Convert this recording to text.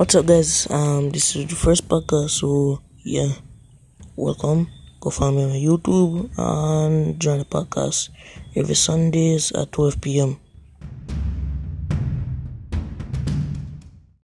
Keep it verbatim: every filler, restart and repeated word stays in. What's up, guys? Um, this is the first podcast, so yeah, welcome. Go find me on YouTube and join the podcast every Sundays at twelve p.m.